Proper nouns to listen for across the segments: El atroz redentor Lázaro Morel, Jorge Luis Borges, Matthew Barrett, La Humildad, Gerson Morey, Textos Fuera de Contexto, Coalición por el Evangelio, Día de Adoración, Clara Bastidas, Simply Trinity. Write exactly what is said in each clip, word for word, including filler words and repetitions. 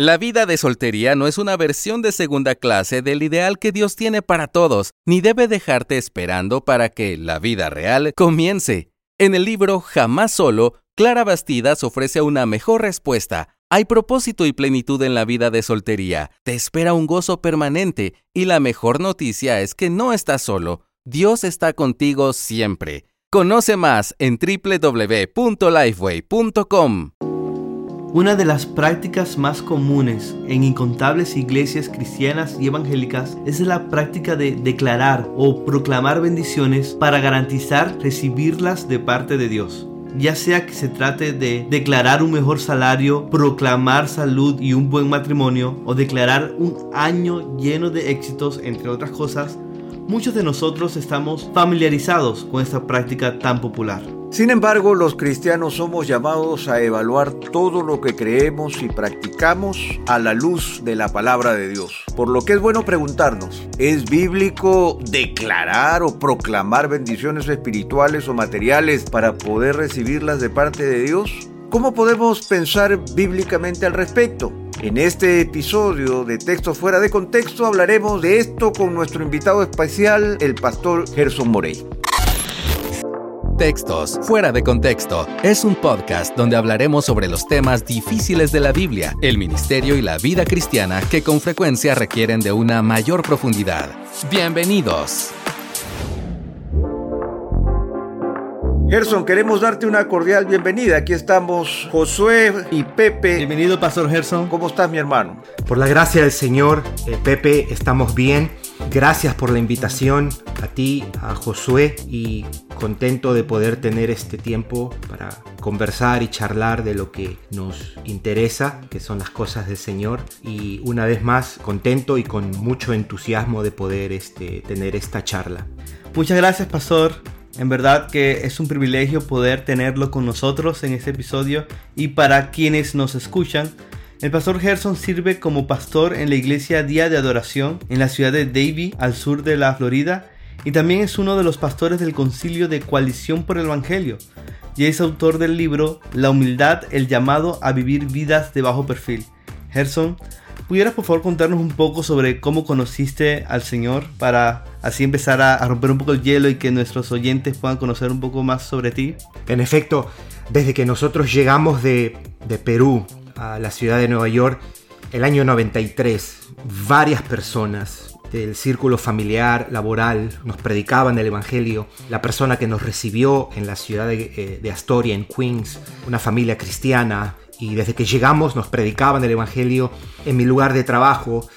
La vida de soltería no es una versión de segunda clase del ideal que Dios tiene para todos, ni debe dejarte esperando para que la vida real comience. En el libro Jamás Solo, Clara Bastidas ofrece una mejor respuesta. Hay propósito y plenitud en la vida de soltería. Te espera un gozo permanente y la mejor noticia es que no estás solo. Dios está contigo siempre. Conoce más en doble u doble u doble u punto lifeway punto com. Una de las prácticas más comunes en incontables iglesias cristianas y evangélicas es la práctica de declarar o proclamar bendiciones para garantizar recibirlas de parte de Dios. Ya sea que se trate de declarar un mejor salario, proclamar salud y un buen matrimonio, o declarar un año lleno de éxitos, entre otras cosas, muchos de nosotros estamos familiarizados con esta práctica tan popular. Sin embargo, los cristianos somos llamados a evaluar todo lo que creemos y practicamos a la luz de la palabra de Dios. Por lo que es bueno preguntarnos, ¿es bíblico declarar o proclamar bendiciones espirituales o materiales para poder recibirlas de parte de Dios? ¿Cómo podemos pensar bíblicamente al respecto? En este episodio de Textos Fuera de Contexto hablaremos de esto con nuestro invitado especial, el pastor Gerson Morey. Textos Fuera de Contexto es un podcast donde hablaremos sobre los temas difíciles de la Biblia, el ministerio y la vida cristiana que con frecuencia requieren de una mayor profundidad. ¡Bienvenidos! Gerson, queremos darte una cordial bienvenida. Aquí estamos Josué y Pepe. Bienvenido, pastor Gerson. ¿Cómo estás, mi hermano? Por la gracia del Señor, eh, Pepe, estamos bien. Gracias por la invitación a ti, a Josué, y contento de poder tener este tiempo para conversar y charlar de lo que nos interesa, que son las cosas del Señor. Y una vez más, contento y con mucho entusiasmo de poder este, tener esta charla. Muchas gracias, pastor. En verdad que es un privilegio poder tenerlo con nosotros en este episodio. Y para quienes nos escuchan, el pastor Gerson sirve como pastor en la iglesia Día de Adoración en la ciudad de Davie, al sur de la Florida, y también es uno de los pastores del concilio de Coalición por el Evangelio, y es autor del libro La Humildad, el llamado a vivir vidas de bajo perfil. Gerson, ¿pudieras por favor contarnos un poco sobre cómo conociste al Señor para así empezar a, a romper un poco el hielo y que nuestros oyentes puedan conocer un poco más sobre ti? En efecto, desde que nosotros llegamos de, de Perú a la ciudad de Nueva York, el año noventa y tres, varias personas del círculo familiar, laboral, nos predicaban el evangelio. La persona que nos recibió en la ciudad de, de Astoria, en Queens, una familia cristiana, y desde que llegamos nos predicaban el evangelio. En mi lugar de trabajo,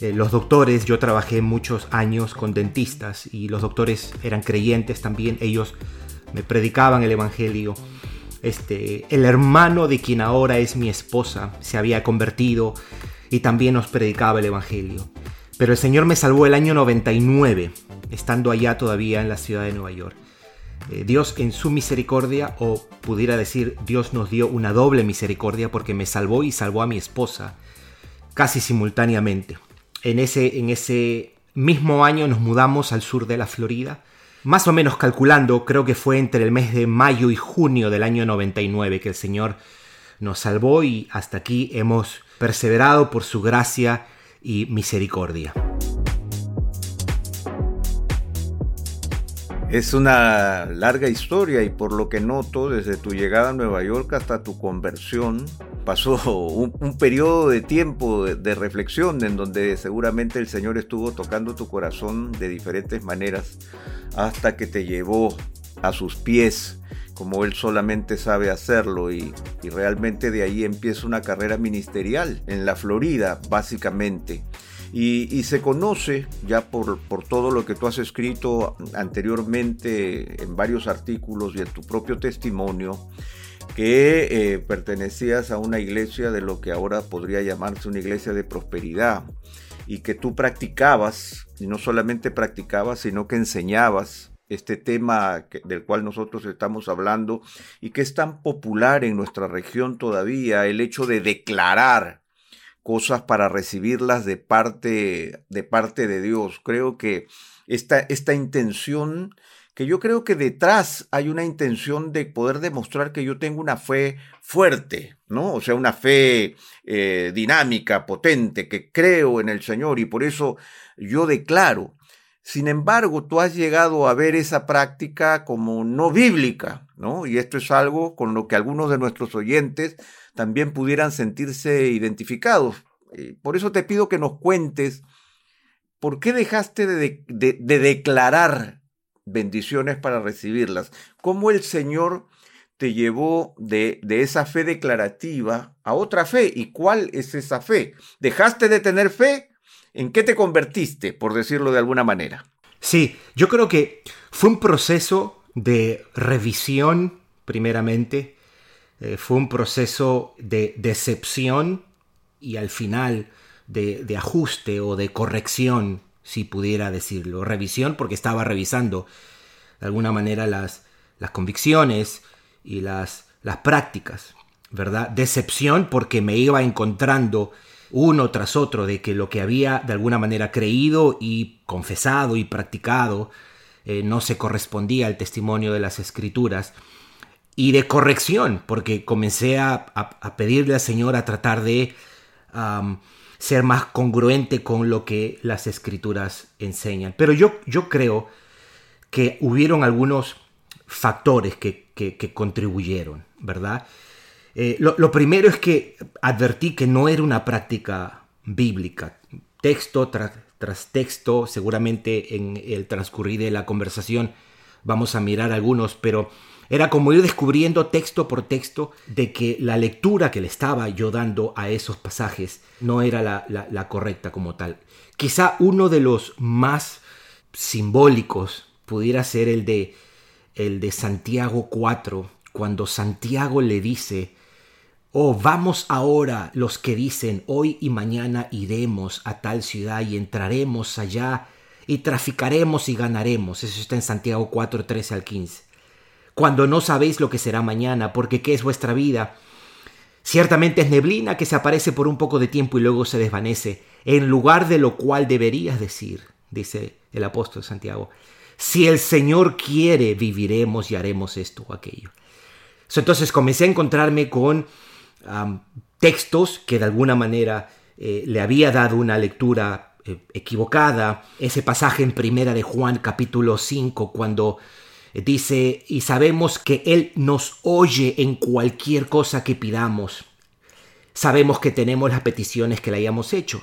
eh, los doctores, yo trabajé muchos años con dentistas y los doctores eran creyentes también, ellos me predicaban el evangelio. Este, el hermano de quien ahora es mi esposa se había convertido y también nos predicaba el evangelio. Pero el Señor me salvó el año noventa y nueve, estando allá todavía en la ciudad de Nueva York. Dios en su misericordia, o pudiera decir Dios nos dio una doble misericordia porque me salvó y salvó a mi esposa casi simultáneamente. En ese, en ese mismo año nos mudamos al sur de la Florida. Más o menos calculando, creo que fue entre el mes de mayo y junio del año noventa y nueve que el Señor nos salvó y hasta aquí hemos perseverado por su gracia y misericordia. Es una larga historia y por lo que noto, desde tu llegada a Nueva York hasta tu conversión, pasó un, un periodo de tiempo de, de reflexión en donde seguramente el Señor estuvo tocando tu corazón de diferentes maneras hasta que te llevó a sus pies, como Él solamente sabe hacerlo, y, y realmente de ahí empieza una carrera ministerial en la Florida, básicamente. Y, y se conoce ya por, por todo lo que tú has escrito anteriormente en varios artículos y en tu propio testimonio que eh, pertenecías a una iglesia de lo que ahora podría llamarse una iglesia de prosperidad y que tú practicabas, y no solamente practicabas, sino que enseñabas este tema del cual nosotros estamos hablando y que es tan popular en nuestra región todavía, el hecho de declarar cosas para recibirlas de parte, de parte de Dios. Creo que esta, esta intención que yo creo que detrás hay una intención de poder demostrar que yo tengo una fe fuerte, ¿no? O sea, una fe eh, dinámica, potente, que creo en el Señor y por eso yo declaro. Sin embargo, tú has llegado a ver esa práctica como no bíblica, ¿no? Y esto es algo con lo que algunos de nuestros oyentes también pudieran sentirse identificados. Por eso te pido que nos cuentes por qué dejaste de, de, de, de declarar bendiciones para recibirlas. ¿Cómo el Señor te llevó de, de esa fe declarativa a otra fe? ¿Y cuál es esa fe? ¿Dejaste de tener fe? ¿En qué te convertiste, por decirlo de alguna manera? Sí, yo creo que fue un proceso de revisión, primeramente. Eh, fue un proceso de decepción y al final de, de ajuste o de corrección, si pudiera decirlo. Revisión porque estaba revisando de alguna manera las, las convicciones y las, las prácticas, ¿verdad? Decepción porque me iba encontrando uno tras otro, de que lo que había de alguna manera creído y confesado y practicado eh, no se correspondía al testimonio de las Escrituras. Y de corrección, porque comencé a, a, a pedirle al Señor a tratar de um, ser más congruente con lo que las Escrituras enseñan. Pero yo, yo creo que hubieron algunos factores que, que, que contribuyeron, ¿verdad? Eh, lo, lo primero es que advertí que no era una práctica bíblica. Texto tra, tras texto, seguramente en el transcurrir de la conversación vamos a mirar algunos, pero era como ir descubriendo texto por texto de que la lectura que le estaba yo dando a esos pasajes no era la, la, la correcta como tal. Quizá uno de los más simbólicos pudiera ser el de, el de Santiago cuatro, cuando Santiago le dice: oh, vamos ahora los que dicen hoy y mañana iremos a tal ciudad y entraremos allá y traficaremos y ganaremos. Eso está en Santiago cuatro, trece al quince. Cuando no sabéis lo que será mañana, porque qué es vuestra vida. Ciertamente es neblina que se aparece por un poco de tiempo y luego se desvanece, en lugar de lo cual deberías decir, dice el apóstol Santiago, si el Señor quiere, viviremos y haremos esto o aquello. So, entonces comencé a encontrarme con Um, textos que de alguna manera eh, le había dado una lectura eh, equivocada. Ese pasaje en Primera de Juan capítulo cinco cuando dice: y sabemos que Él nos oye en cualquier cosa que pidamos. Sabemos que tenemos las peticiones que le hayamos hecho.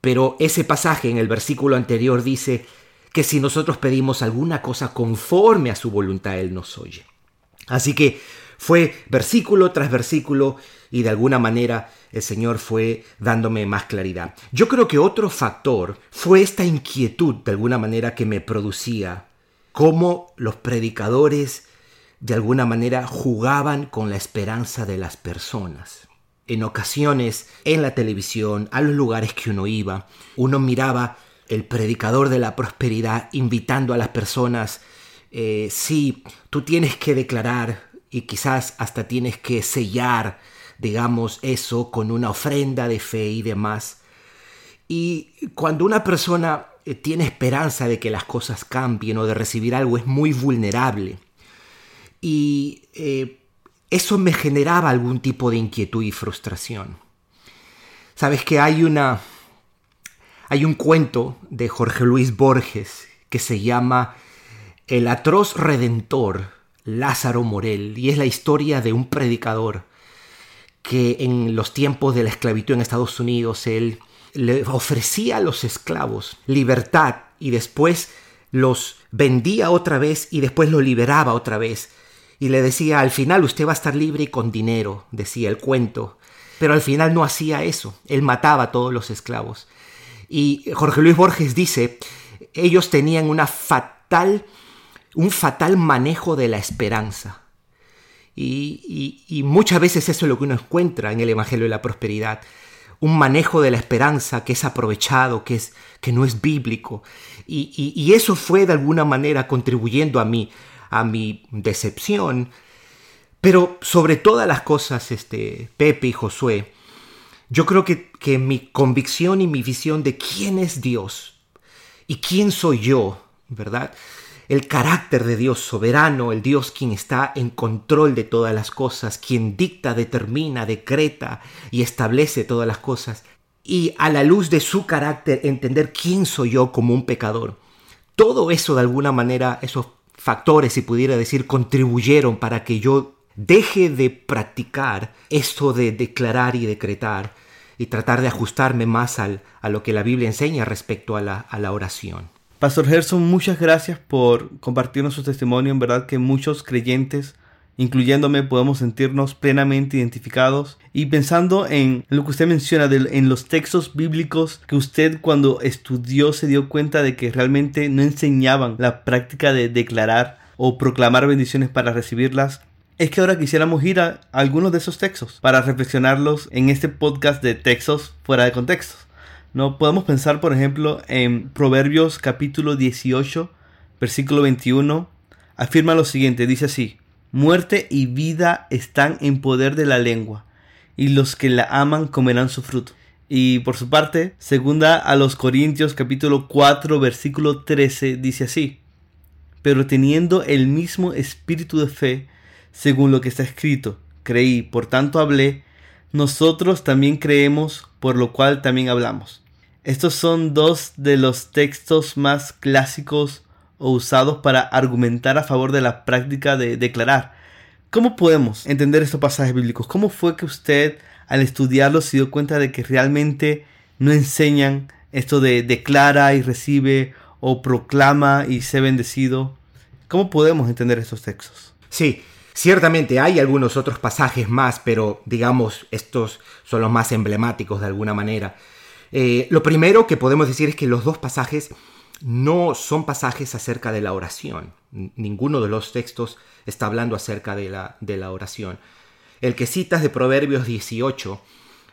Pero ese pasaje en el versículo anterior dice que si nosotros pedimos alguna cosa conforme a su voluntad, Él nos oye. Así que fue versículo tras versículo y de alguna manera el Señor fue dándome más claridad. Yo creo que otro factor fue esta inquietud de alguna manera que me producía, cómo los predicadores de alguna manera jugaban con la esperanza de las personas. En ocasiones, en la televisión, a los lugares que uno iba, uno miraba el predicador de la prosperidad invitando a las personas, eh, sí, tú tienes que declarar, y quizás hasta tienes que sellar, digamos, eso con una ofrenda de fe y demás. Y cuando una persona tiene esperanza de que las cosas cambien o de recibir algo, es muy vulnerable. Y eh, eso me generaba algún tipo de inquietud y frustración. Sabes que hay una, hay un cuento de Jorge Luis Borges que se llama El atroz redentor Lázaro Morel, y es la historia de un predicador que en los tiempos de la esclavitud en Estados Unidos, él le ofrecía a los esclavos libertad y después los vendía otra vez y después los liberaba otra vez. Y le decía, al final usted va a estar libre y con dinero, decía el cuento. Pero al final no hacía eso, él mataba a todos los esclavos. Y Jorge Luis Borges dice, ellos tenían una fatal... un fatal manejo de la esperanza. Y, y, y muchas veces eso es lo que uno encuentra en el Evangelio de la Prosperidad. Un manejo de la esperanza que es aprovechado, que, es, que no es bíblico. Y, y, y eso fue de alguna manera contribuyendo a mi, a mi decepción. Pero sobre todas las cosas, este, Pepe y Josué, yo creo que, que mi convicción y mi visión de quién es Dios y quién soy yo, ¿verdad?, el carácter de Dios soberano, el Dios quien está en control de todas las cosas, quien dicta, determina, decreta y establece todas las cosas. Y a la luz de su carácter, entender quién soy yo como un pecador. Todo eso, de alguna manera, esos factores, si pudiera decir, contribuyeron para que yo deje de practicar esto de declarar y decretar y tratar de ajustarme más al, a lo que la Biblia enseña respecto a la, a la oración. Pastor Gerson, muchas gracias por compartirnos su testimonio. En verdad que muchos creyentes, incluyéndome, podemos sentirnos plenamente identificados. Y pensando en lo que usted menciona, de, en los textos bíblicos que usted cuando estudió se dio cuenta de que realmente no enseñaban la práctica de declarar o proclamar bendiciones para recibirlas, es que ahora quisiéramos ir a algunos de esos textos para reflexionarlos en este podcast de Textos Fuera de Contexto. ¿No? Podemos pensar, por ejemplo, en Proverbios capítulo dieciocho, versículo veintiuno. Afirma lo siguiente, dice así: muerte y vida están en poder de la lengua, y los que la aman comerán su fruto. Y por su parte, segunda a los Corintios capítulo cuatro, versículo trece, dice así: pero teniendo el mismo espíritu de fe, según lo que está escrito, creí, por tanto hablé, nosotros también creemos, por lo cual también hablamos. Estos son dos de los textos más clásicos o usados para argumentar a favor de la práctica de declarar. ¿Cómo podemos entender estos pasajes bíblicos? ¿Cómo fue que usted, al estudiarlos, se dio cuenta de que realmente no enseñan esto de declara y recibe o proclama y sé bendecido? ¿Cómo podemos entender estos textos? Sí, ciertamente hay algunos otros pasajes más, pero digamos estos son los más emblemáticos de alguna manera. Eh, lo primero que podemos decir es que los dos pasajes no son pasajes acerca de la oración. Ninguno de los textos está hablando acerca de la, de la oración. El que citas de Proverbios dieciocho,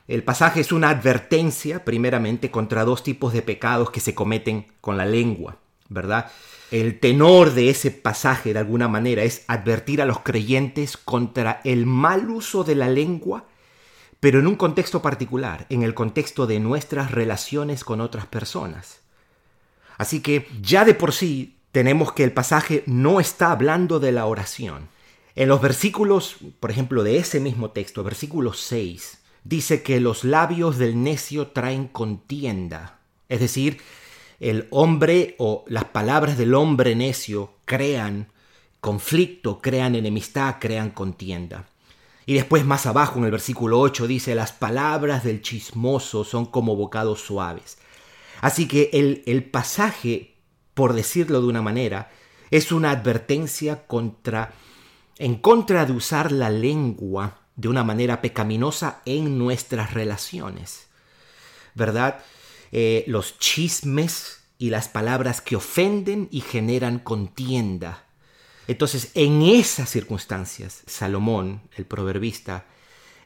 el pasaje es una advertencia primeramente contra dos tipos de pecados que se cometen con la lengua, ¿verdad? El tenor de ese pasaje de alguna manera es advertir a los creyentes contra el mal uso de la lengua, pero en un contexto particular, en el contexto de nuestras relaciones con otras personas. Así que ya de por sí tenemos que el pasaje no está hablando de la oración. En los versículos, por ejemplo, de ese mismo texto, versículo seis, dice que los labios del necio traen contienda. Es decir, el hombre o las palabras del hombre necio crean conflicto, crean enemistad, crean contienda. Y después más abajo en el versículo ocho dice: las palabras del chismoso son como bocados suaves. Así que el, el pasaje, por decirlo de una manera, es una advertencia contra, en contra de usar la lengua de una manera pecaminosa en nuestras relaciones, ¿verdad? Eh, los chismes y las palabras que ofenden y generan contienda. Entonces, en esas circunstancias, Salomón, el proverbista,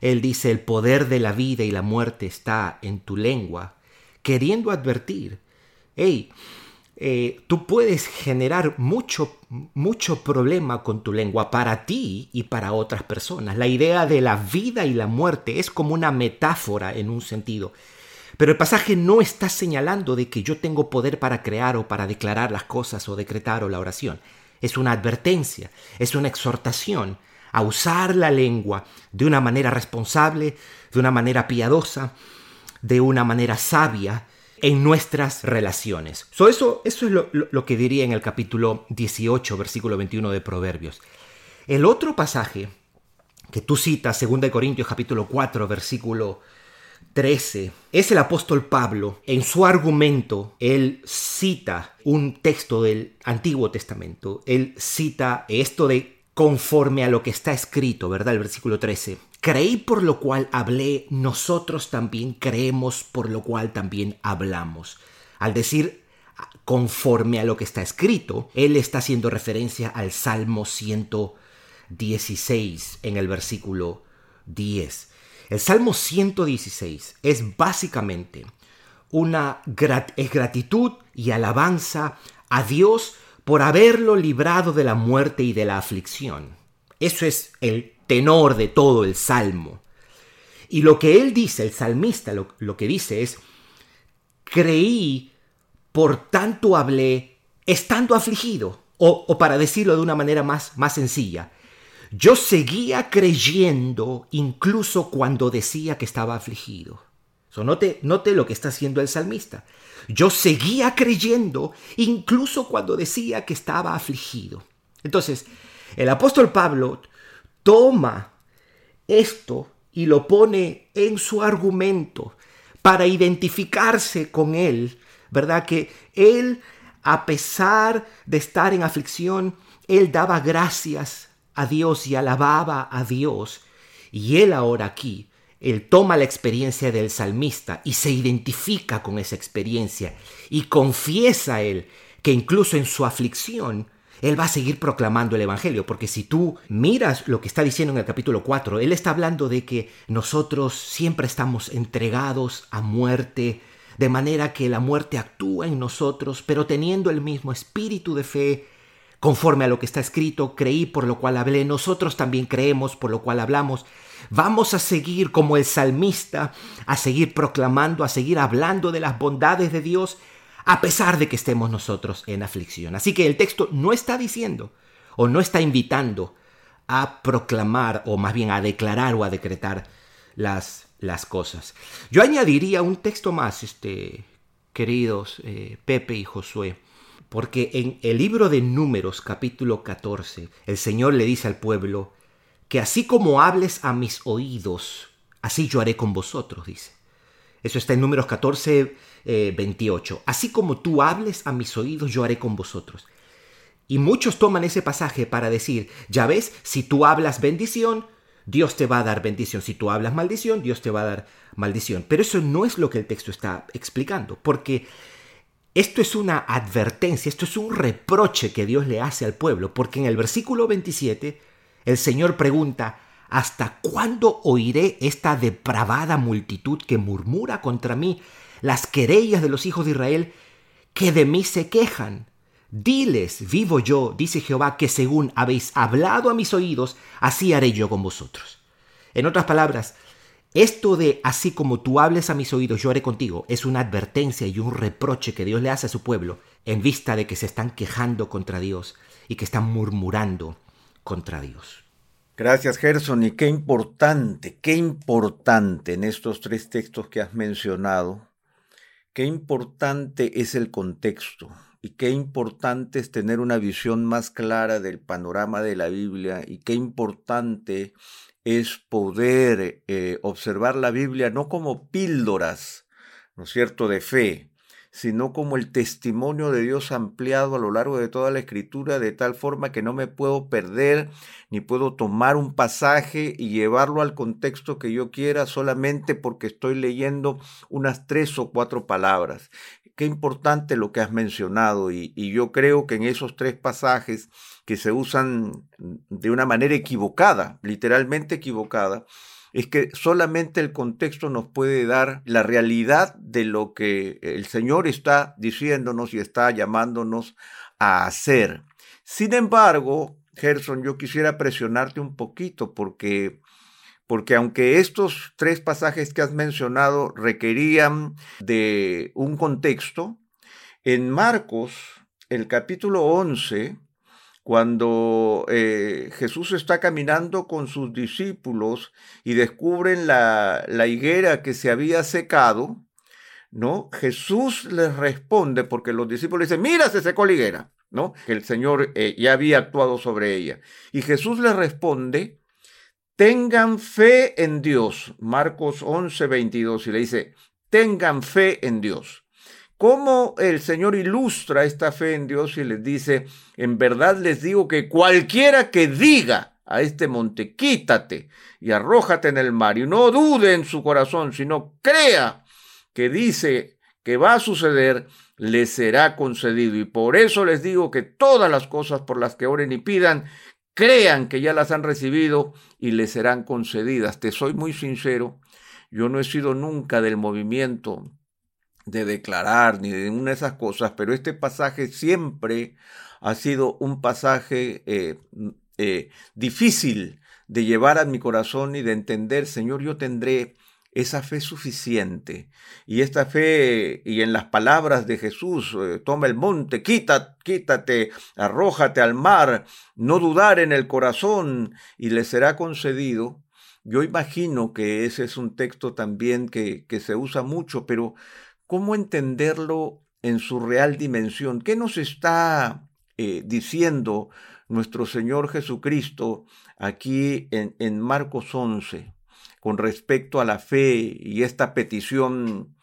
él dice: el poder de la vida y la muerte está en tu lengua, queriendo advertir, hey, eh, tú puedes generar mucho, mucho problema con tu lengua para ti y para otras personas. La idea de la vida y la muerte es como una metáfora en un sentido. Pero el pasaje no está señalando de que yo tengo poder para crear o para declarar las cosas o decretar o la oración. Es una advertencia, es una exhortación a usar la lengua de una manera responsable, de una manera piadosa, de una manera sabia en nuestras relaciones. So eso, eso es lo, lo, lo que diría en el capítulo dieciocho, versículo veintiuno de Proverbios. El otro pasaje que tú citas, segunda Corintios capítulo cuatro, versículo trece, es el apóstol Pablo. En su argumento, él cita un texto del Antiguo Testamento. Él cita esto de conforme a lo que está escrito, ¿verdad? El versículo trece. Creí, por lo cual hablé, nosotros también creemos, por lo cual también hablamos. Al decir conforme a lo que está escrito, él está haciendo referencia al Salmo ciento dieciséis en el versículo diez. El Salmo ciento dieciséis es básicamente una grat- es gratitud y alabanza a Dios por haberlo librado de la muerte y de la aflicción. Eso es el tenor de todo el salmo. Y lo que él dice, el salmista, lo, lo que dice es: creí, por tanto hablé, estando afligido. O, o para decirlo de una manera más, más sencilla, yo seguía creyendo incluso cuando decía que estaba afligido. So, note, note lo que está haciendo el salmista. Yo seguía creyendo incluso cuando decía que estaba afligido. Entonces, el apóstol Pablo toma esto y lo pone en su argumento para identificarse con él, ¿verdad? Que él, a pesar de estar en aflicción, él daba gracias a Dios y alababa a Dios. Y él ahora aquí, él toma la experiencia del salmista y se identifica con esa experiencia y confiesa a él que incluso en su aflicción, él va a seguir proclamando el evangelio, porque si tú miras lo que está diciendo en el capítulo cuatro, él está hablando de que nosotros siempre estamos entregados a muerte, de manera que la muerte actúa en nosotros, pero teniendo el mismo espíritu de fe, conforme a lo que está escrito, creí por lo cual hablé, nosotros también creemos por lo cual hablamos. Vamos a seguir como el salmista, a seguir proclamando, a seguir hablando de las bondades de Dios, a pesar de que estemos nosotros en aflicción. Así que el texto no está diciendo o no está invitando a proclamar o más bien a declarar o a decretar las, las cosas. Yo añadiría un texto más, este, queridos eh, Pepe y Josué, porque en el libro de Números capítulo catorce, el Señor le dice al pueblo que así como hables a mis oídos, así yo haré con vosotros, dice. Eso está en Números catorce, eh, veintiocho. Así como tú hables a mis oídos, yo haré con vosotros. Y muchos toman ese pasaje para decir, ya ves, si tú hablas bendición, Dios te va a dar bendición. Si tú hablas maldición, Dios te va a dar maldición. Pero eso no es lo que el texto está explicando, porque esto es una advertencia, esto es un reproche que Dios le hace al pueblo, porque en el versículo veintisiete, el Señor pregunta, ¿hasta cuándo oiré esta depravada multitud que murmura contra mí las querellas de los hijos de Israel que de mí se quejan? Diles, vivo yo, dice Jehová, que según habéis hablado a mis oídos, así haré yo con vosotros. En otras palabras, esto de así como tú hables a mis oídos, yo haré contigo, es una advertencia y un reproche que Dios le hace a su pueblo en vista de que se están quejando contra Dios y que están murmurando contra Dios. Gracias, Gerson, y qué importante, qué importante en estos tres textos que has mencionado, qué importante es el contexto y qué importante es tener una visión más clara del panorama de la Biblia y qué importante es poder eh, observar la Biblia no como píldoras, ¿no es cierto?, de fe, sino como el testimonio de Dios ampliado a lo largo de toda la Escritura, de tal forma que no me puedo perder, ni puedo tomar un pasaje y llevarlo al contexto que yo quiera solamente porque estoy leyendo unas tres o cuatro palabras. Qué importante lo que has mencionado, y, y yo creo que en esos tres pasajes que se usan de una manera equivocada, literalmente equivocada, es que solamente el contexto nos puede dar la realidad de lo que el Señor está diciéndonos y está llamándonos a hacer. Sin embargo, Gerson, yo quisiera presionarte un poquito porque, porque aunque estos tres pasajes que has mencionado requerían de un contexto, en Marcos, el capítulo once, cuando eh, Jesús está caminando con sus discípulos y descubren la, la higuera que se había secado, ¿no? Jesús les responde, porque los discípulos dicen, mira, se secó la higuera, ¿no? Que el Señor eh, ya había actuado sobre ella. Y Jesús les responde, tengan fe en Dios, Marcos once, veintidós, y le dice, tengan fe en Dios. Cómo el Señor ilustra esta fe en Dios y les dice, en verdad les digo que cualquiera que diga a este monte, quítate y arrójate en el mar, y no dude en su corazón, sino crea que dice que va a suceder, le será concedido. Y por eso les digo que todas las cosas por las que oren y pidan, crean que ya las han recibido y les serán concedidas. Te soy muy sincero, yo no he sido nunca del movimiento de declarar, ni de una de esas cosas, pero este pasaje siempre ha sido un pasaje eh, eh, difícil de llevar a mi corazón y de entender. Señor, yo tendré esa fe suficiente. Y esta fe, y en las palabras de Jesús, toma el monte, quita, quítate, arrójate al mar, no dudar en el corazón y le será concedido. Yo imagino que ese es un texto también que, que se usa mucho, pero ¿cómo entenderlo en su real dimensión? ¿Qué nos está eh, diciendo nuestro Señor Jesucristo aquí en, en Marcos once con respecto a la fe y esta petición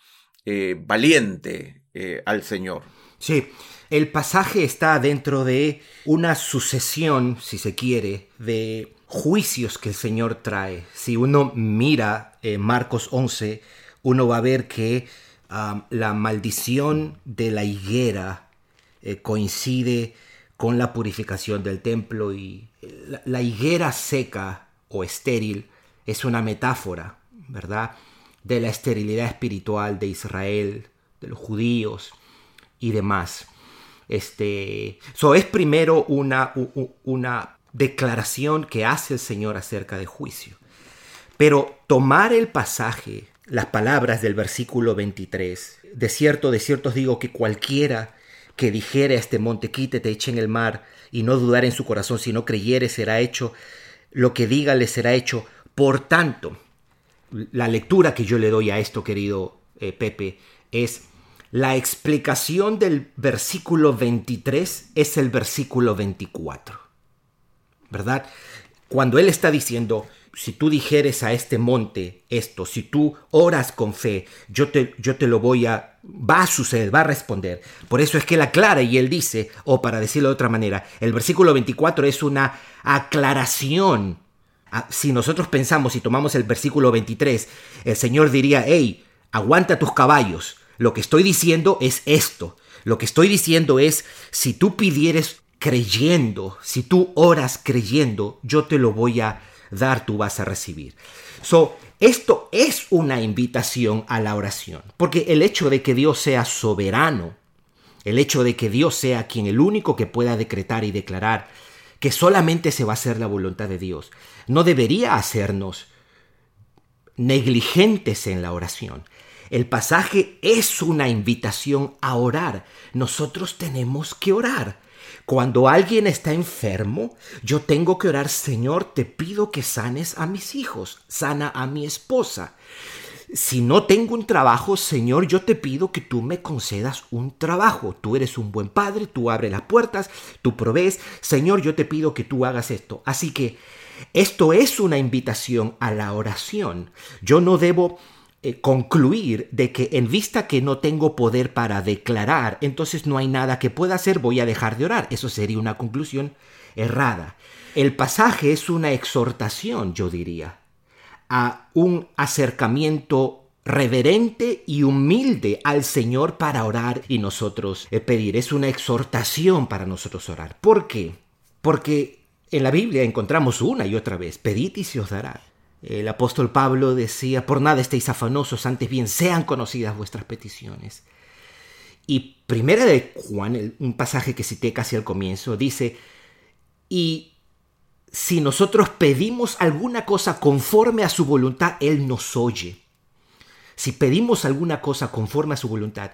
eh, valiente eh, al Señor? Sí, el pasaje está dentro de una sucesión, si se quiere, de juicios que el Señor trae. Si uno mira eh, Marcos once, uno va a ver que um, la maldición de la higuera eh, coincide con la purificación del templo, y la, la higuera seca o estéril es una metáfora, ¿verdad?, de la esterilidad espiritual de Israel, de los judíos y demás. Este, so es primero una, una declaración que hace el Señor acerca de juicio. Pero tomar el pasaje, las palabras del versículo veintitrés, de cierto, de cierto os digo que cualquiera que dijere a este monte, quítete, eche en el mar, y no dudar en su corazón, si no creyere, será hecho, lo que diga le será hecho. Por tanto, la lectura que yo le doy a esto, querido eh, Pepe, es la explicación del versículo veintitrés es el versículo veinticuatro, ¿verdad? Cuando él está diciendo, si tú dijeres a este monte esto, si tú oras con fe, yo te, yo te lo voy a... va a suceder, va a responder. Por eso es que él aclara y él dice, o para decirlo de otra manera, el versículo veinticuatro es una aclaración. Si nosotros pensamos y tomamos el versículo veintitrés, el Señor diría, hey, aguanta tus caballos. Lo que estoy diciendo es esto. Lo que estoy diciendo es, si tú pidieres creyendo, si tú oras creyendo, yo te lo voy a dar, tú vas a recibir. So, esto es una invitación a la oración, porque el hecho de que Dios sea soberano, el hecho de que Dios sea quien el único que pueda decretar y declarar que solamente se va a hacer la voluntad de Dios, no debería hacernos negligentes en la oración. El pasaje es una invitación a orar. Nosotros tenemos que orar. Cuando alguien está enfermo, yo tengo que orar, Señor, te pido que sanes a mis hijos, sana a mi esposa. Si no tengo un trabajo, Señor, yo te pido que tú me concedas un trabajo. Tú eres un buen padre, tú abres las puertas, tú provees. Señor, yo te pido que tú hagas esto. Así que esto es una invitación a la oración. Yo no debo eh, concluir de que en vista que no tengo poder para declarar, entonces no hay nada que pueda hacer, voy a dejar de orar. Eso sería una conclusión errada. El pasaje es una exhortación, yo diría, a un acercamiento reverente y humilde al Señor para orar y nosotros eh, pedir. Es una exhortación para nosotros orar. ¿Por qué? Porque en la Biblia encontramos una y otra vez, pedid y se os dará. El apóstol Pablo decía, por nada estéis afanosos, antes bien sean conocidas vuestras peticiones. Y primera de Juan, un pasaje que cité casi al comienzo, dice, y si nosotros pedimos alguna cosa conforme a su voluntad, Él nos oye. Si pedimos alguna cosa conforme a su voluntad.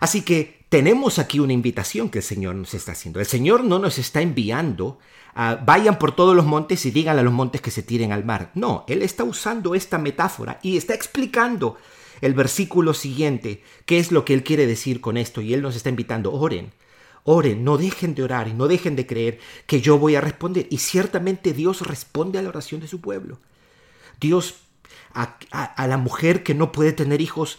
Así que tenemos aquí una invitación que el Señor nos está haciendo. El Señor no nos está enviando a vayan por todos los montes y díganle a los montes que se tiren al mar. No, Él está usando esta metáfora y está explicando el versículo siguiente, qué es lo que Él quiere decir con esto. Y Él nos está invitando, oren, oren, no dejen de orar y no dejen de creer que yo voy a responder. Y ciertamente Dios responde a la oración de su pueblo. Dios a, a, a la mujer que no puede tener hijos,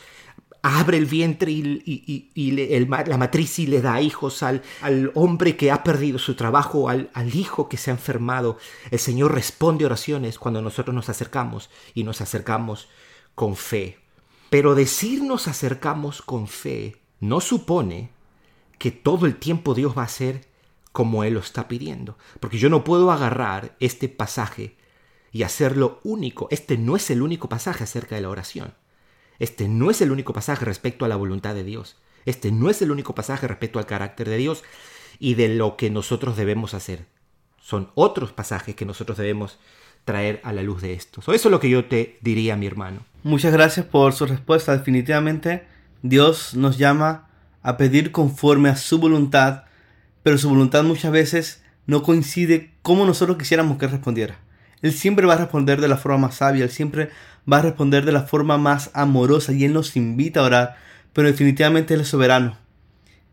abre el vientre y, y, y, y el, la matriz y le da hijos al, al hombre que ha perdido su trabajo, al, al hijo que se ha enfermado. El Señor responde oraciones cuando nosotros nos acercamos y nos acercamos con fe. Pero decir nos acercamos con fe no supone que todo el tiempo Dios va a hacer como Él lo está pidiendo. Porque yo no puedo agarrar este pasaje y hacerlo único. Este no es el único pasaje acerca de la oración. Este no es el único pasaje respecto a la voluntad de Dios. Este no es el único pasaje respecto al carácter de Dios y de lo que nosotros debemos hacer. Son otros pasajes que nosotros debemos traer a la luz de esto. So, eso es lo que yo te diría, mi hermano. Muchas gracias por su respuesta. Definitivamente Dios nos llama a pedir conforme a su voluntad, pero su voluntad muchas veces no coincide como nosotros quisiéramos que respondiera. Él siempre va a responder de la forma más sabia, Él siempre va a responder de la forma más amorosa y Él nos invita a orar, pero definitivamente Él es soberano.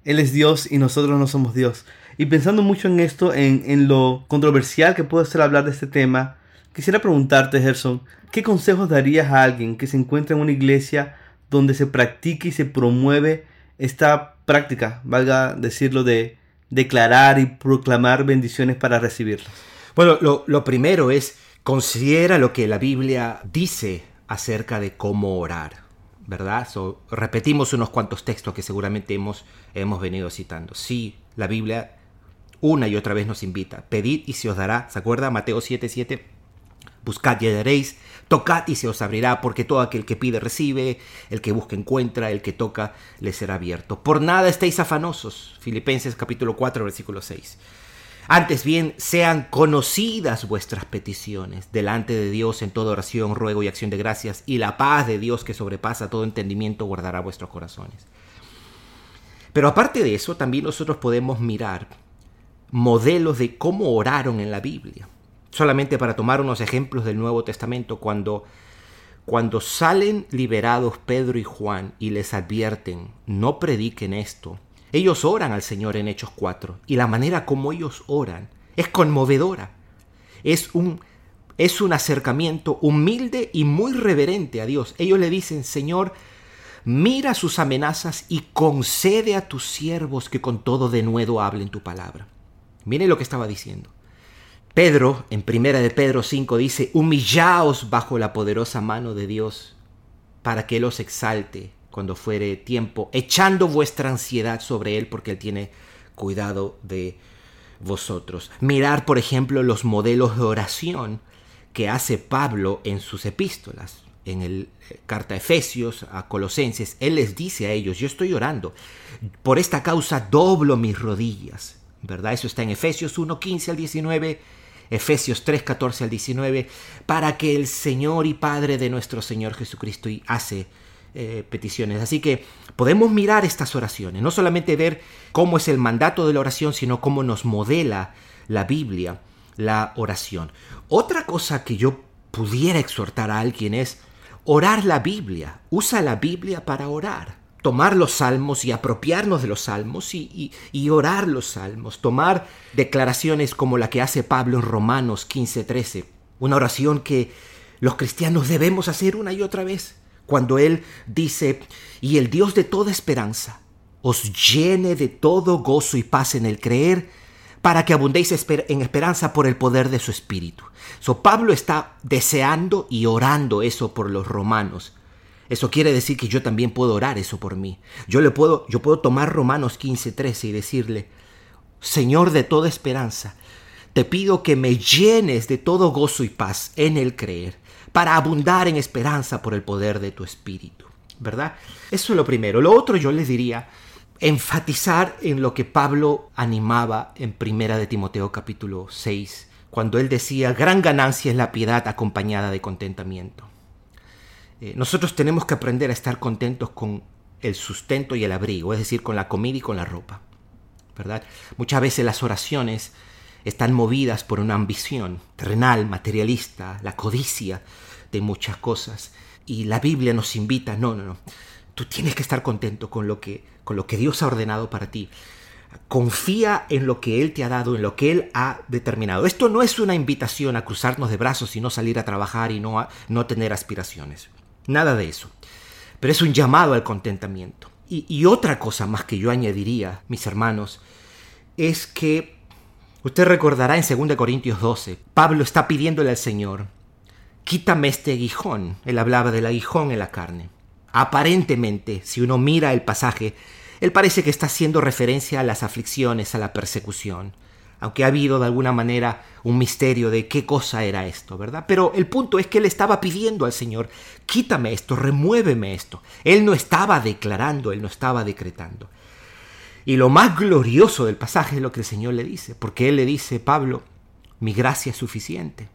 Él es Dios y nosotros no somos Dios. Y pensando mucho en esto, en, en lo controversial que puede ser hablar de este tema, quisiera preguntarte, Gerson, ¿qué consejos darías a alguien que se encuentra en una iglesia donde se practique y se promueve esta práctica, valga decirlo, de declarar y proclamar bendiciones para recibirlas? Bueno, lo, lo primero es, considera lo que la Biblia dice acerca de cómo orar, ¿verdad? So, repetimos unos cuantos textos que seguramente hemos, hemos venido citando. Sí, la Biblia una y otra vez nos invita. Pedid y se os dará. ¿Se acuerda? Mateo siete siete. Buscad y hallaréis, tocad y se os abrirá, porque todo aquel que pide recibe, el que busca encuentra, el que toca le será abierto. Por nada estéis afanosos, Filipenses capítulo cuatro versículo seis. Antes bien, sean conocidas vuestras peticiones delante de Dios en toda oración, ruego y acción de gracias, y la paz de Dios que sobrepasa todo entendimiento guardará vuestros corazones. Pero aparte de eso, también nosotros podemos mirar modelos de cómo oraron en la Biblia. Solamente para tomar unos ejemplos del Nuevo Testamento, cuando, cuando salen liberados Pedro y Juan y les advierten, no prediquen esto, ellos oran al Señor en Hechos cuatro, y la manera como ellos oran es conmovedora. Es un, es un acercamiento humilde y muy reverente a Dios. Ellos le dicen, Señor, mira sus amenazas y concede a tus siervos que con todo denuedo hablen tu palabra. Miren lo que estaba diciendo. Pedro, en primera de Pedro cinco, dice, humillaos bajo la poderosa mano de Dios para que Él os exalte cuando fuere tiempo, echando vuestra ansiedad sobre Él porque Él tiene cuidado de vosotros. Mirar, por ejemplo, los modelos de oración que hace Pablo en sus epístolas, en el carta a Efesios, a Colosenses. Él les dice a ellos, yo estoy orando, por esta causa doblo mis rodillas, ¿verdad? Eso está en Efesios uno quince al diecinueve, Efesios tres catorce al diecinueve, para que el Señor y Padre de nuestro Señor Jesucristo y hace eh, peticiones. Así que podemos mirar estas oraciones, no solamente ver cómo es el mandato de la oración, sino cómo nos modela la Biblia la oración. Otra cosa que yo pudiera exhortar a alguien es orar la Biblia. Usa la Biblia para orar. Tomar los salmos y apropiarnos de los salmos y, y, y orar los salmos. Tomar declaraciones como la que hace Pablo en Romanos quince trece. Una oración que los cristianos debemos hacer una y otra vez. Cuando él dice, y el Dios de toda esperanza os llene de todo gozo y paz en el creer, para que abundéis en esperanza por el poder de su espíritu. So, Pablo está deseando y orando eso por los romanos. Eso quiere decir que yo también puedo orar eso por mí. Yo le puedo, yo puedo tomar Romanos quince trece y decirle, Señor de toda esperanza, te pido que me llenes de todo gozo y paz en el creer, para abundar en esperanza por el poder de tu espíritu. ¿Verdad? Eso es lo primero. Lo otro yo les diría, enfatizar en lo que Pablo animaba en primera de Timoteo capítulo seis, cuando él decía, gran ganancia es la piedad acompañada de contentamiento. Nosotros tenemos que aprender a estar contentos con el sustento y el abrigo, es decir, con la comida y con la ropa, ¿verdad? Muchas veces las oraciones están movidas por una ambición terrenal, materialista, la codicia de muchas cosas. Y la Biblia nos invita, no, no, no, tú tienes que estar contento con lo que, con lo que Dios ha ordenado para ti. Confía en lo que Él te ha dado, en lo que Él ha determinado. Esto no es una invitación a cruzarnos de brazos y no salir a trabajar y no, a, no tener aspiraciones. Nada de eso. Pero es un llamado al contentamiento. Y, y otra cosa más que yo añadiría, mis hermanos, es que usted recordará en segunda de Corintios doce, Pablo está pidiéndole al Señor, quítame este aguijón. Él hablaba del aguijón en la carne. Aparentemente, si uno mira el pasaje, él parece que está haciendo referencia a las aflicciones, a la persecución, aunque ha habido de alguna manera un misterio de qué cosa era esto, ¿verdad? Pero el punto es que él estaba pidiendo al Señor, quítame esto, remuéveme esto. Él no estaba declarando, él no estaba decretando. Y lo más glorioso del pasaje es lo que el Señor le dice, porque él le dice, Pablo, mi gracia es suficiente.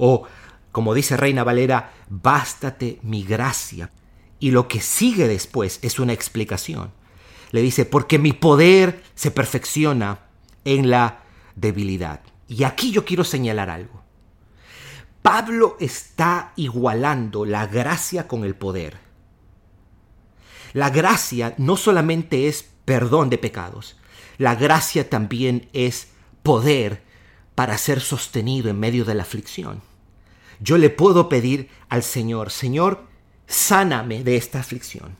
O, como dice Reina Valera, bástate mi gracia. Y lo que sigue después es una explicación. Le dice, porque mi poder se perfecciona en la debilidad. Y aquí yo quiero señalar algo. Pablo está igualando la gracia con el poder. La gracia no solamente es perdón de pecados, la gracia también es poder para ser sostenido en medio de la aflicción. Yo le puedo pedir al Señor, Señor, sáname de esta aflicción.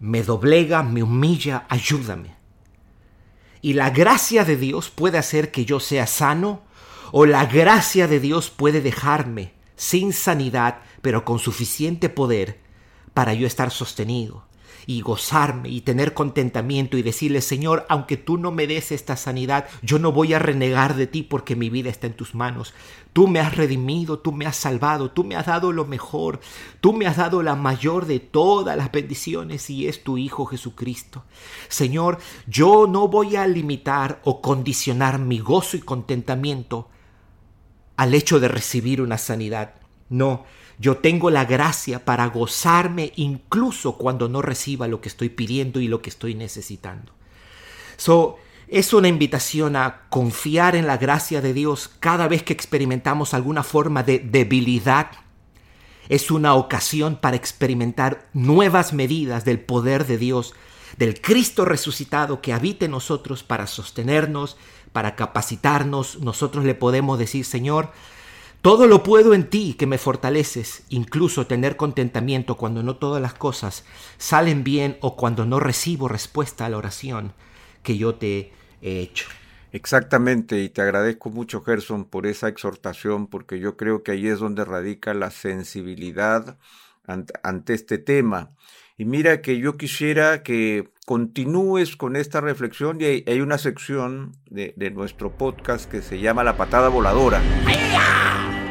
Me doblega, me humilla, ayúdame. Y la gracia de Dios puede hacer que yo sea sano, o la gracia de Dios puede dejarme sin sanidad, pero con suficiente poder para yo estar sostenido y gozarme y tener contentamiento y decirle, Señor, aunque tú no me des esta sanidad, yo no voy a renegar de ti porque mi vida está en tus manos. Tú me has redimido, tú me has salvado, tú me has dado lo mejor, tú me has dado la mayor de todas las bendiciones y es tu Hijo Jesucristo. Señor, yo no voy a limitar o condicionar mi gozo y contentamiento al hecho de recibir una sanidad. No, yo tengo la gracia para gozarme incluso cuando no reciba lo que estoy pidiendo y lo que estoy necesitando. So, es una invitación a confiar en la gracia de Dios cada vez que experimentamos alguna forma de debilidad. Es una ocasión para experimentar nuevas medidas del poder de Dios, del Cristo resucitado que habita en nosotros para sostenernos, para capacitarnos. Nosotros le podemos decir, Señor, todo lo puedo en ti que me fortaleces, incluso tener contentamiento cuando no todas las cosas salen bien o cuando no recibo respuesta a la oración que yo te he hecho. Exactamente, y te agradezco mucho, Gerson, por esa exhortación, porque yo creo que ahí es donde radica la sensibilidad ante, ante este tema. Y mira que yo quisiera que continúes con esta reflexión y hay, hay una sección de, de nuestro podcast que se llama La Patada Voladora,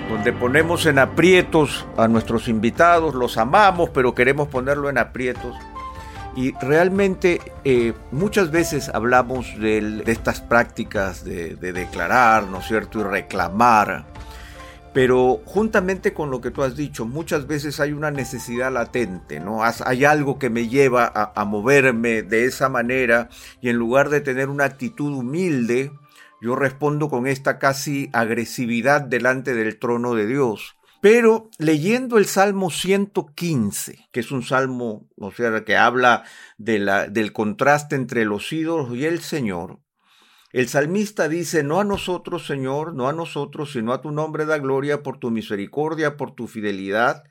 donde ponemos en aprietos a nuestros invitados, los amamos, pero queremos ponerlo en aprietos. Y realmente eh, muchas veces hablamos de, de estas prácticas de, de declarar, ¿no es cierto?, y reclamar. Pero juntamente con lo que tú has dicho, muchas veces hay una necesidad latente, ¿no? Hay algo que me lleva a, a moverme de esa manera y en lugar de tener una actitud humilde, yo respondo con esta casi agresividad delante del trono de Dios. Pero leyendo el Salmo ciento quince, que es un salmo, o sea, que habla de la, del contraste entre los ídolos y el Señor, el salmista dice, no a nosotros, Señor, no a nosotros, sino a tu nombre da gloria por tu misericordia, por tu fidelidad.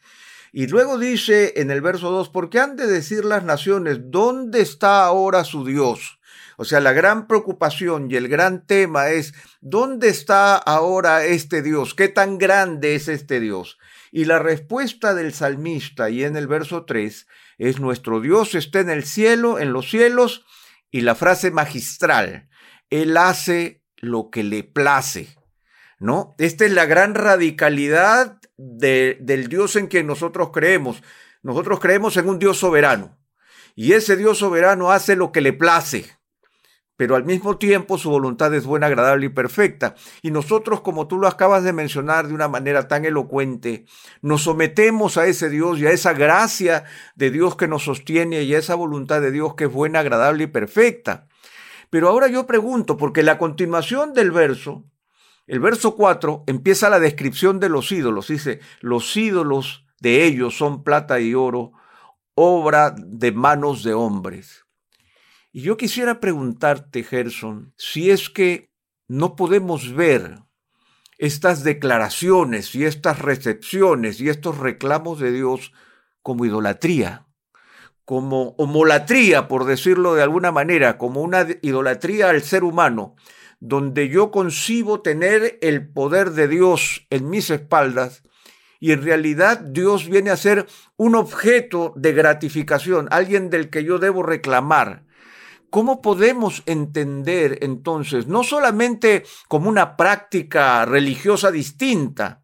Y luego dice en el verso dos, porque han de decir las naciones, ¿dónde está ahora su Dios? O sea, la gran preocupación y el gran tema es, ¿dónde está ahora este Dios? ¿Qué tan grande es este Dios? Y la respuesta del salmista, y en el verso tres, es nuestro Dios está en el cielo, en los cielos, y la frase magistral, Él hace lo que le place, ¿no? Esta es la gran radicalidad de, del Dios en quien nosotros creemos. Nosotros creemos en un Dios soberano y ese Dios soberano hace lo que le place, pero al mismo tiempo su voluntad es buena, agradable y perfecta. Y nosotros, como tú lo acabas de mencionar de una manera tan elocuente, nos sometemos a ese Dios y a esa gracia de Dios que nos sostiene y a esa voluntad de Dios que es buena, agradable y perfecta. Pero ahora yo pregunto, porque la continuación del verso, el verso cuatro, empieza la descripción de los ídolos. Dice, los ídolos de ellos son plata y oro, obra de manos de hombres. Y yo quisiera preguntarte, Gerson, si es que no podemos ver estas declaraciones y estas recepciones y estos reclamos de Dios como idolatría, como homolatría, por decirlo de alguna manera, como una idolatría al ser humano, donde yo concibo tener el poder de Dios en mis espaldas y en realidad Dios viene a ser un objeto de gratificación, alguien del que yo debo reclamar. ¿Cómo podemos entender entonces, no solamente como una práctica religiosa distinta,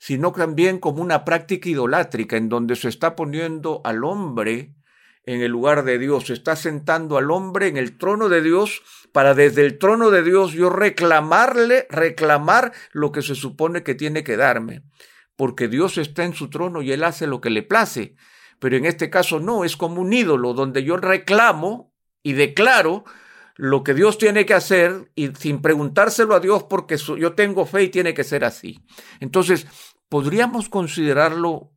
sino también como una práctica idolátrica en donde se está poniendo al hombre en el lugar de Dios, se está sentando al hombre en el trono de Dios para desde el trono de Dios yo reclamarle, reclamar lo que se supone que tiene que darme? porque Dios está en su trono y Él hace lo que le place. Pero en este caso no, es como un ídolo donde yo reclamo y declaro lo que Dios tiene que hacer y sin preguntárselo a Dios porque yo tengo fe y tiene que ser así. Entonces, podríamos considerarlo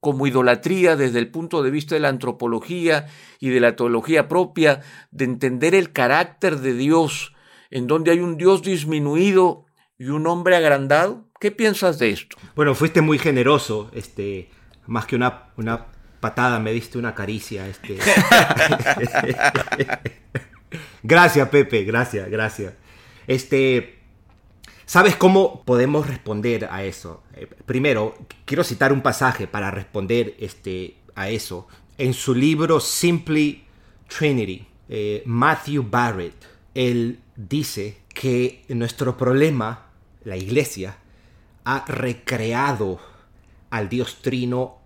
como idolatría desde el punto de vista de la antropología y de la teología propia, de entender el carácter de Dios, en donde hay un Dios disminuido y un hombre agrandado. ¿Qué piensas de esto? Bueno, fuiste muy generoso, este, más que una, una patada, me diste una caricia. Este. Gracias, Pepe, gracias, gracias. Este, ¿sabes cómo podemos responder a eso? Eh, primero, quiero citar un pasaje para responder este, a eso. En su libro Simply Trinity, eh, Matthew Barrett, él dice que nuestro problema, la iglesia, ha recreado al Dios Trino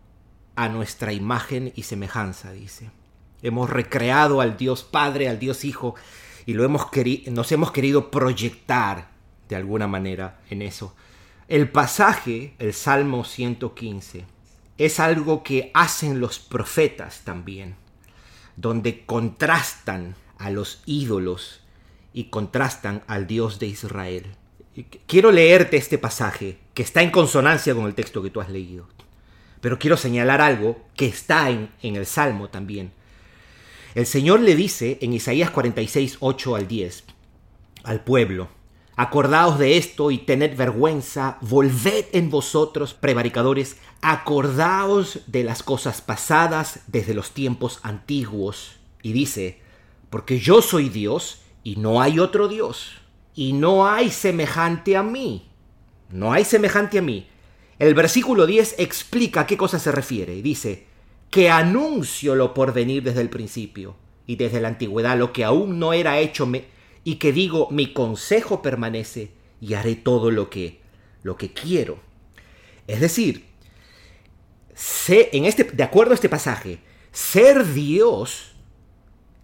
a nuestra imagen y semejanza, dice. Hemos recreado al Dios Padre, al Dios Hijo, y lo hemos queri- nos hemos querido proyectar de alguna manera en eso. El pasaje, el Salmo ciento quince, es algo que hacen los profetas también, donde contrastan a los ídolos y contrastan al Dios de Israel. Quiero leerte este pasaje, que está en consonancia con el texto que tú has leído, pero quiero señalar algo que está en, en el Salmo también. El Señor le dice en Isaías cuarenta y seis, ocho al diez al pueblo: acordaos de esto y tened vergüenza, volved en vosotros, prevaricadores, acordaos de las cosas pasadas desde los tiempos antiguos. Y dice, porque yo soy Dios y no hay otro Dios, y no hay semejante a mí, no hay semejante a mí. El versículo diez explica a qué cosa se refiere, y dice, que anuncio lo por venir desde el principio y desde la antigüedad, lo que aún no era hecho, me, y que digo, mi consejo permanece y haré todo lo que, lo que quiero. Es decir, sé, en este, de acuerdo a este pasaje, ser Dios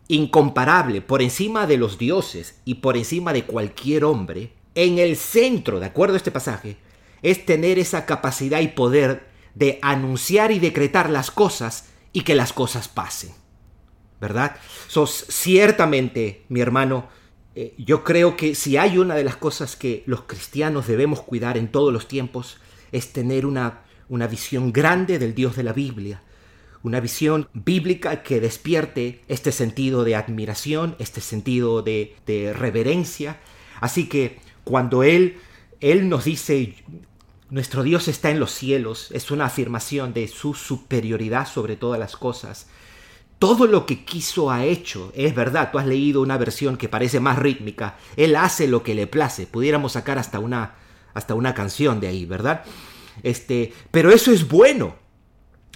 incomparable por encima de los dioses y por encima de cualquier hombre, en el centro, de acuerdo a este pasaje, es tener esa capacidad y poder de anunciar y decretar las cosas y que las cosas pasen, ¿verdad? So, ciertamente, mi hermano, eh, yo creo que si hay una de las cosas que los cristianos debemos cuidar en todos los tiempos es tener una, una visión grande del Dios de la Biblia, una visión bíblica que despierte este sentido de admiración, este sentido de, de reverencia. Así que cuando Él, él nos dice... nuestro Dios está en los cielos, es una afirmación de su superioridad sobre todas las cosas. Todo lo que quiso ha hecho, es verdad, tú has leído una versión que parece más rítmica. Él hace lo que le place, pudiéramos sacar hasta una, hasta una canción de ahí, ¿verdad? Este, pero eso es bueno.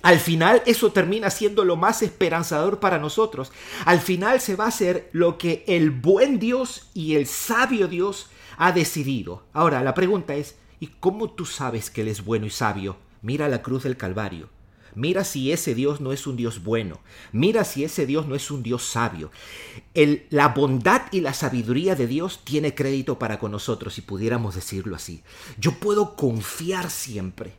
Al final eso termina siendo lo más esperanzador para nosotros. Al final se va a hacer lo que el buen Dios y el sabio Dios ha decidido. Ahora, la pregunta es, ¿y cómo tú sabes que Él es bueno y sabio? Mira la cruz del Calvario. Mira si ese Dios no es un Dios bueno. Mira si ese Dios no es un Dios sabio. El, la bondad y la sabiduría de Dios tiene crédito para con nosotros, si pudiéramos decirlo así. Yo puedo confiar siempre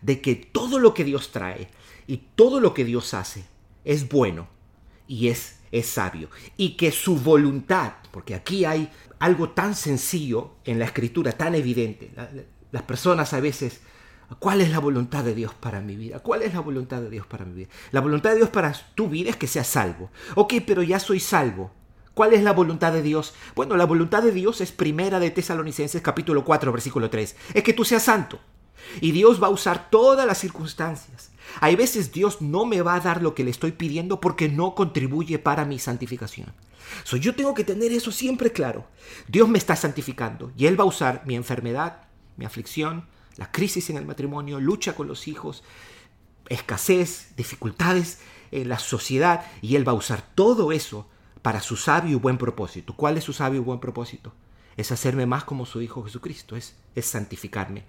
de que todo lo que Dios trae y todo lo que Dios hace es bueno y es, es sabio. Y que su voluntad, porque aquí hay algo tan sencillo en la Escritura, tan evidente, la, las personas a veces, ¿cuál es la voluntad de Dios para mi vida? ¿Cuál es la voluntad de Dios para mi vida? La voluntad de Dios para tu vida es que seas salvo. Ok, pero ya soy salvo. ¿Cuál es la voluntad de Dios? Bueno, la voluntad de Dios es primera de Tesalonicenses capítulo cuatro, versículo tres. Es que tú seas santo. Y Dios va a usar todas las circunstancias. Hay veces Dios no me va a dar lo que le estoy pidiendo porque no contribuye para mi santificación. So, yo tengo que tener eso siempre claro. Dios me está santificando y Él va a usar mi enfermedad, mi aflicción, la crisis en el matrimonio, lucha con los hijos, escasez, dificultades en la sociedad, y Él va a usar todo eso para su sabio y buen propósito. ¿Cuál es su sabio y buen propósito? Es hacerme más como su Hijo Jesucristo, es, es santificarme.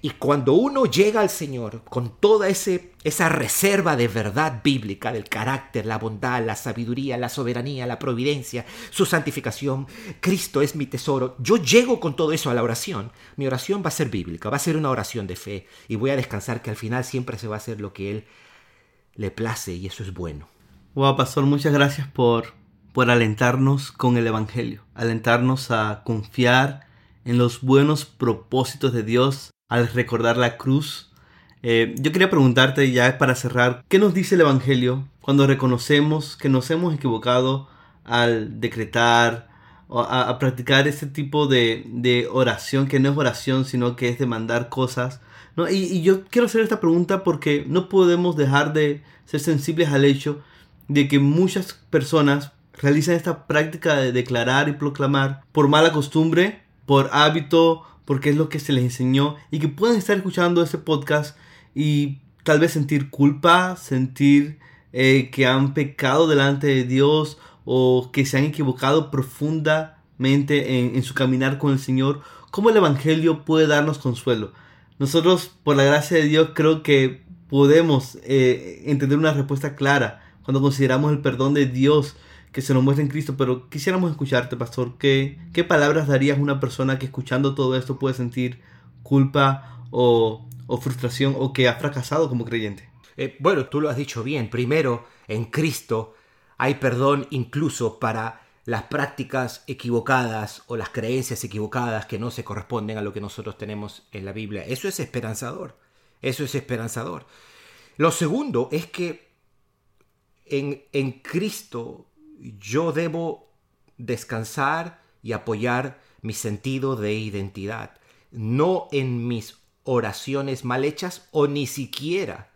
Y cuando uno llega al Señor con toda ese, esa reserva de verdad bíblica, del carácter, la bondad, la sabiduría, la soberanía, la providencia, su santificación, Cristo es mi tesoro, yo llego con todo eso a la oración. Mi oración va a ser bíblica, va a ser una oración de fe, y voy a descansar que al final siempre se va a hacer lo que Él le place, y eso es bueno. Wow, pastor, muchas gracias por, por alentarnos con el Evangelio, alentarnos a confiar en los buenos propósitos de Dios al recordar la cruz. Eh, yo quería preguntarte ya para cerrar, ¿qué nos dice el Evangelio cuando reconocemos que nos hemos equivocado al decretar o a, a practicar este tipo de, de oración, que no es oración, sino que es demandar cosas? ¿No? Y, y yo quiero hacer esta pregunta porque no podemos dejar de ser sensibles al hecho de que muchas personas realizan esta práctica de declarar y proclamar por mala costumbre, por hábito, porque es lo que se les enseñó, y que pueden estar escuchando este podcast y tal vez sentir culpa, sentir eh, que han pecado delante de Dios o que se han equivocado profundamente en, en su caminar con el Señor. ¿Cómo el Evangelio puede darnos consuelo? Nosotros, por la gracia de Dios, creo que podemos eh, entender una respuesta clara cuando consideramos el perdón de Dios que se nos muestra en Cristo. Pero quisiéramos escucharte, pastor. ¿Qué, qué palabras darías a una persona que escuchando todo esto puede sentir culpa o, o frustración, o que ha fracasado como creyente? Eh, bueno, tú lo has dicho bien. Primero, en Cristo hay perdón incluso para las prácticas equivocadas o las creencias equivocadas que no se corresponden a lo que nosotros tenemos en la Biblia. Eso es esperanzador. Eso es esperanzador. Lo segundo es que en, en Cristo yo debo descansar y apoyar mi sentido de identidad, no en mis oraciones mal hechas o ni siquiera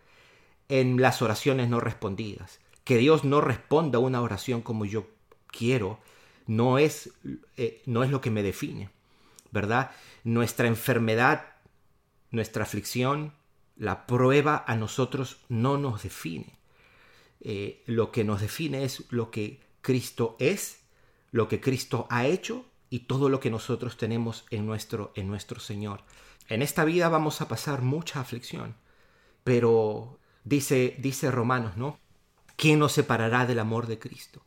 en las oraciones no respondidas. Que Dios no responda a una oración como yo quiero, no es, eh, no es lo que me define, ¿verdad? Nuestra enfermedad, nuestra aflicción, la prueba a nosotros no nos define. Eh, lo que nos define es lo que Cristo es, lo que Cristo ha hecho y todo lo que nosotros tenemos en nuestro, en nuestro Señor. En esta vida vamos a pasar mucha aflicción, pero dice, dice Romanos, ¿no? ¿Quién nos separará del amor de Cristo?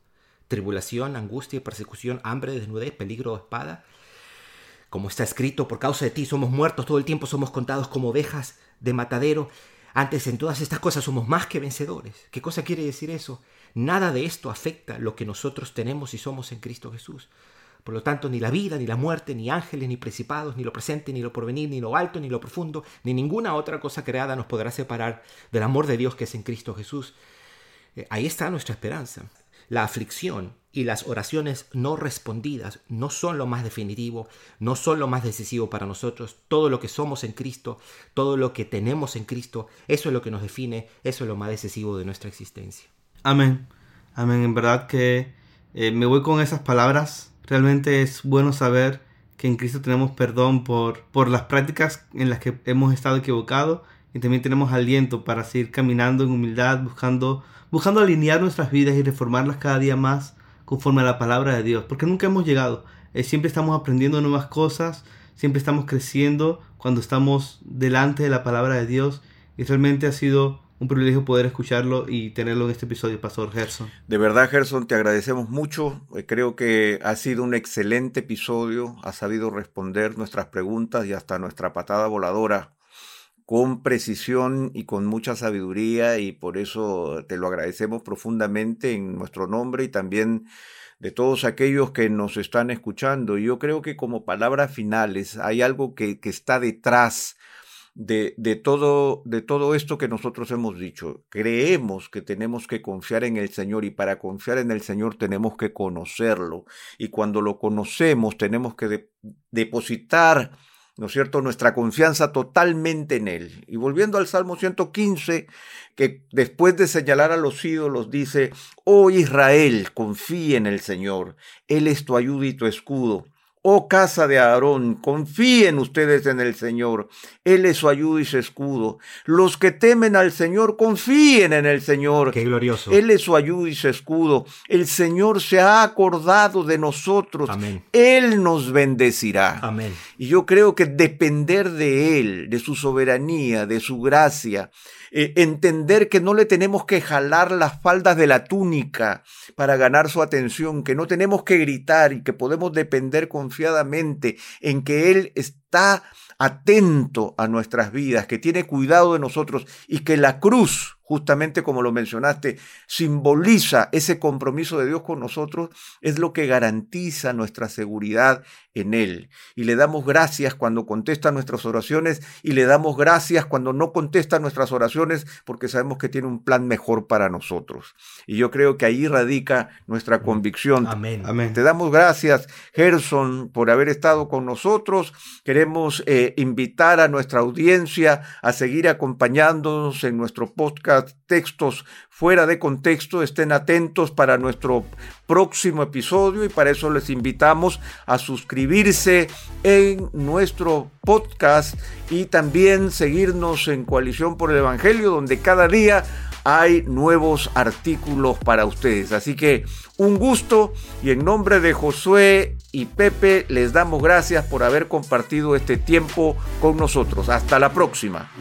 Tribulación, angustia, persecución, hambre, desnudez, peligro o espada. Como está escrito, por causa de ti somos muertos, todo el tiempo somos contados como ovejas de matadero. Antes, en todas estas cosas somos más que vencedores. ¿Qué cosa quiere decir eso? Nada de esto afecta lo que nosotros tenemos y somos en Cristo Jesús. Por lo tanto, ni la vida, ni la muerte, ni ángeles, ni principados, ni lo presente, ni lo porvenir, ni lo alto, ni lo profundo, ni ninguna otra cosa creada nos podrá separar del amor de Dios que es en Cristo Jesús. Eh, ahí está nuestra esperanza. La aflicción y las oraciones no respondidas no son lo más definitivo, no son lo más decisivo para nosotros. Todo lo que somos en Cristo, todo lo que tenemos en Cristo, eso es lo que nos define, eso es lo más decisivo de nuestra existencia. Amén, amén. En verdad que eh, me voy con esas palabras. Realmente es bueno saber que en Cristo tenemos perdón por, por las prácticas en las que hemos estado equivocados, y también tenemos aliento para seguir caminando en humildad, buscando, buscando alinear nuestras vidas y reformarlas cada día más conforme a la palabra de Dios. Porque nunca hemos llegado. Eh, siempre estamos aprendiendo nuevas cosas, siempre estamos creciendo cuando estamos delante de la palabra de Dios. Y realmente ha sido un privilegio poder escucharlo y tenerlo en este episodio, pastor Gerson. De verdad, Gerson, te agradecemos mucho. Creo que ha sido un excelente episodio. Has sabido responder nuestras preguntas y hasta nuestra patada voladora con precisión y con mucha sabiduría, y por eso te lo agradecemos profundamente en nuestro nombre y también de todos aquellos que nos están escuchando. Yo creo que como palabras finales hay algo que, que está detrás de, de, todo, de todo esto que nosotros hemos dicho. Creemos que tenemos que confiar en el Señor, y para confiar en el Señor tenemos que conocerlo, y cuando lo conocemos tenemos que de, depositar, ¿no es cierto?, nuestra confianza totalmente en Él. Y volviendo al Salmo ciento quince, que después de señalar a los ídolos dice: «Oh Israel, confía en el Señor, Él es tu ayuda y tu escudo. Oh casa de Aarón, confíen ustedes en el Señor. Él es su ayuda y su escudo. Los que temen al Señor, confíen en el Señor. Qué glorioso. Él es su ayuda y su escudo. El Señor se ha acordado de nosotros. Amén. Él nos bendecirá. Amén. Y yo creo que depender de Él, de su soberanía, de su gracia, eh, entender que no le tenemos que jalar las faldas de la túnica para ganar su atención, que no tenemos que gritar y que podemos depender con confiadamente en que Él está atento a nuestras vidas, que tiene cuidado de nosotros y que la cruz, justamente como lo mencionaste, simboliza ese compromiso de Dios con nosotros, es lo que garantiza nuestra seguridad en Él. Y le damos gracias cuando contesta nuestras oraciones y le damos gracias cuando no contesta nuestras oraciones porque sabemos que tiene un plan mejor para nosotros. Y yo creo que ahí radica nuestra convicción. Amén. Amén. Te damos gracias, Gerson, por haber estado con nosotros. Queremos eh, invitar a nuestra audiencia a seguir acompañándonos en nuestro podcast Textos Fuera de Contexto. Estén atentos para nuestro próximo episodio y para eso les invitamos a suscribirse en nuestro podcast y también seguirnos en Coalición por el Evangelio, donde cada día hay nuevos artículos para ustedes. Así que un gusto y en nombre de Josué y Pepe les damos gracias por haber compartido este tiempo con nosotros. Hasta la próxima.